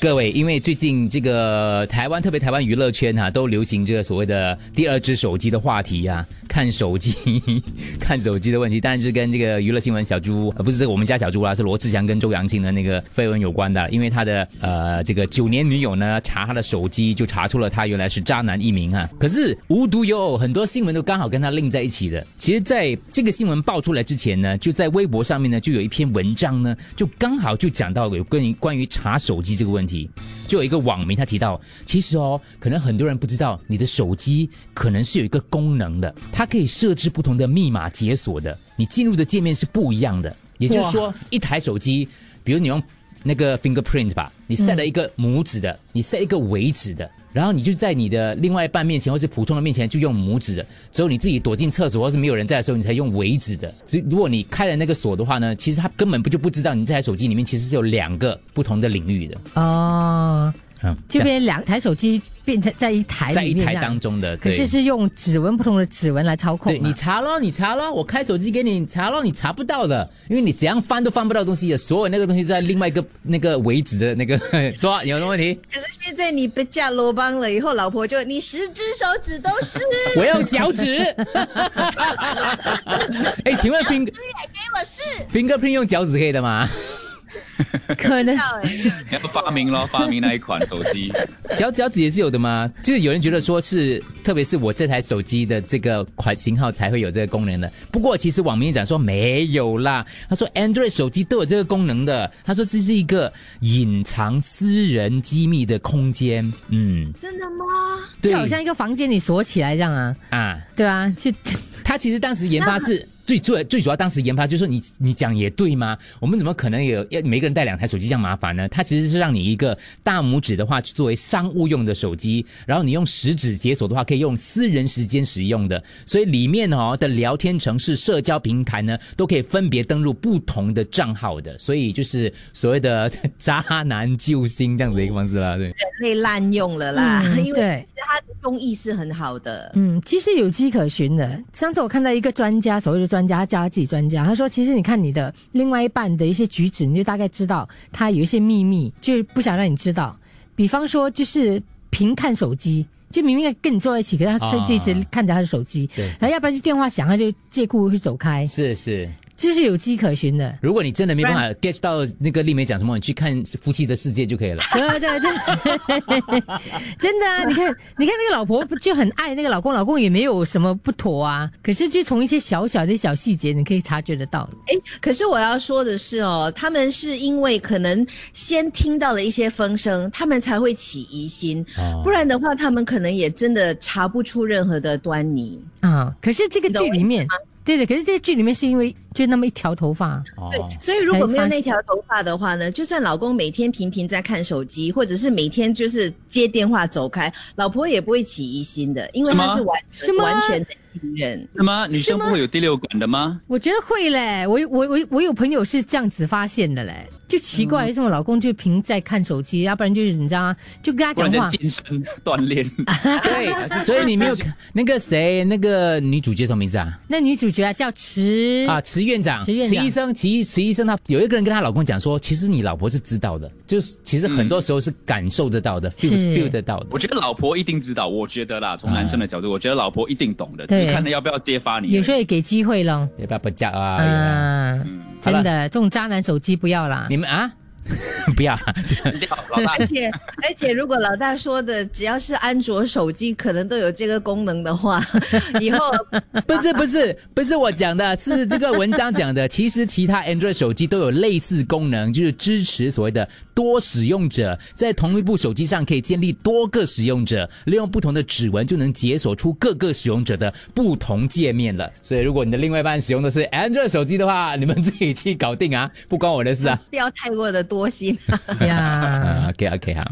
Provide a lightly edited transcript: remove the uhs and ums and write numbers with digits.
各位，因为最近这个台湾，特别台湾娱乐圈都流行这个所谓的第二只手机的话题啊，看手机的问题，当然是跟这个娱乐新闻小猪，不是这个我们家小猪啦，是罗志祥跟周扬青的那个绯闻有关的。因为他的这个9年女友呢，查他的手机就查出了他原来是渣男一名啊。可是无独有偶，很多新闻都刚好跟他link在一起的。其实在这个新闻爆出来之前呢，就在微博上面呢，就有一篇文章呢，就刚好就讲到有关于查手机这个问题。就有一个网民他提到，其实可能很多人不知道，你的手机可能是有一个功能的，它可以设置不同的密码解锁的，你进入的界面是不一样的。也就是说，一台手机，比如你用那个 fingerprint 吧，你 set 了一个拇指的，你 set 一个尾指的，然后你就在你的另外一半面前或是普通的面前就用拇指的，只有你自己躲进厕所或是没有人在的时候你才用尾指的。所以如果你开了那个锁的话呢，其实他根本不知道你这台手机里面其实是有2个不同的领域的。哦，这边2台手机变成在一台里面，在一台当中的，可是是用指纹，不同的指纹来操控。对，你查咯，我开手机给你查咯，你查不到的，因为你怎样翻都翻不到东西的，所有那个东西就在另外一个那个位置的那个。说有什么问题？可是现在你被嫁罗邦了以后，老婆就你10只手指都是。我要脚趾。哎，请问 fingerprint 用脚趾可以的吗？可能你要发明那一款手机。脚趾也是有的吗？就是有人觉得说是，特别是我这台手机的这个款型号才会有这个功能的。不过其实网民讲说没有啦，他说 Android 手机都有这个功能的。他说这是一个隐藏私人机密的空间。嗯，真的吗？就好像一个房间你锁起来这样啊。啊，对啊，就他其实当时研发是。最主要当时研发就是说你讲也对吗？我们怎么可能有每个人带2台手机这样麻烦呢？它其实是让你一个大拇指的话作为商务用的手机，然后你用食指解锁的话可以用私人时间使用的，所以里面的聊天程式、社交平台呢都可以分别登录不同的账号的，所以就是所谓的渣男救星这样子的一个方式啦，对。人类滥用了啦，因为它的用意是很好的。嗯，其实有迹可循的。上次我看到一个专家，所谓的专家加自己专家，他说其实你看你的另外一半的一些举止，你就大概知道他有一些秘密，就是不想让你知道。比方说就是凭看手机，就明明跟你坐在一起，可是他就一直看着他的手机，然后要不然就电话响，他就借故会走开。是。就是有迹可循的。如果你真的没办法 get 到那个丽梅讲什么，你去看《夫妻的世界》就可以了。对，真的啊！你看那个老婆就很爱那个老公，老公也没有什么不妥啊。可是就从一些小小的小细节，你可以察觉得到。哎，可是我要说的是他们是因为可能先听到了一些风声，他们才会起疑心，不然的话，他们可能也真的查不出任何的端倪啊。可是这个剧里面。对，可是这个剧里面是因为就那么一条头发，对，所以如果没有那条头发的话呢，就算老公每天频频在看手机，或者是每天就是接电话走开，老婆也不会起疑心的，因为她是完全的情人。是吗？女生不会有第六感的吗？我觉得会嘞，我有朋友是这样子发现的嘞，就奇怪，为什么老公就频在看手机，要不然就是你知道吗？就跟他讲话，健身锻炼。对，所以你没有那个谁，那个女主角什么名字啊？那女主角叫池院长，池医生，他有一个人跟他老公讲说，其实你老婆是知道的，就是其实很多时候是感受得到的，feel 得到的。我觉得老婆一定知道，我觉得啦，从男生的角度，我觉得老婆一定懂的，只看他要不要揭发你。有时候也给机会咯，要不要不嫁啊？真的，这种渣男手机不要啦。你们啊？不要，老大。而且，如果老大说的只要是安卓手机可能都有这个功能的话，以后不是我讲的，是这个文章讲的。其实其他 Android 手机都有类似功能，就是支持所谓的多使用者，在同一部手机上可以建立多个使用者，利用不同的指纹就能解锁出各个使用者的不同界面了。所以，如果你的另外一半使用的是 Android 手机的话，你们自己去搞定啊，不关我的事啊，不要太过的多心呀。OK， 好。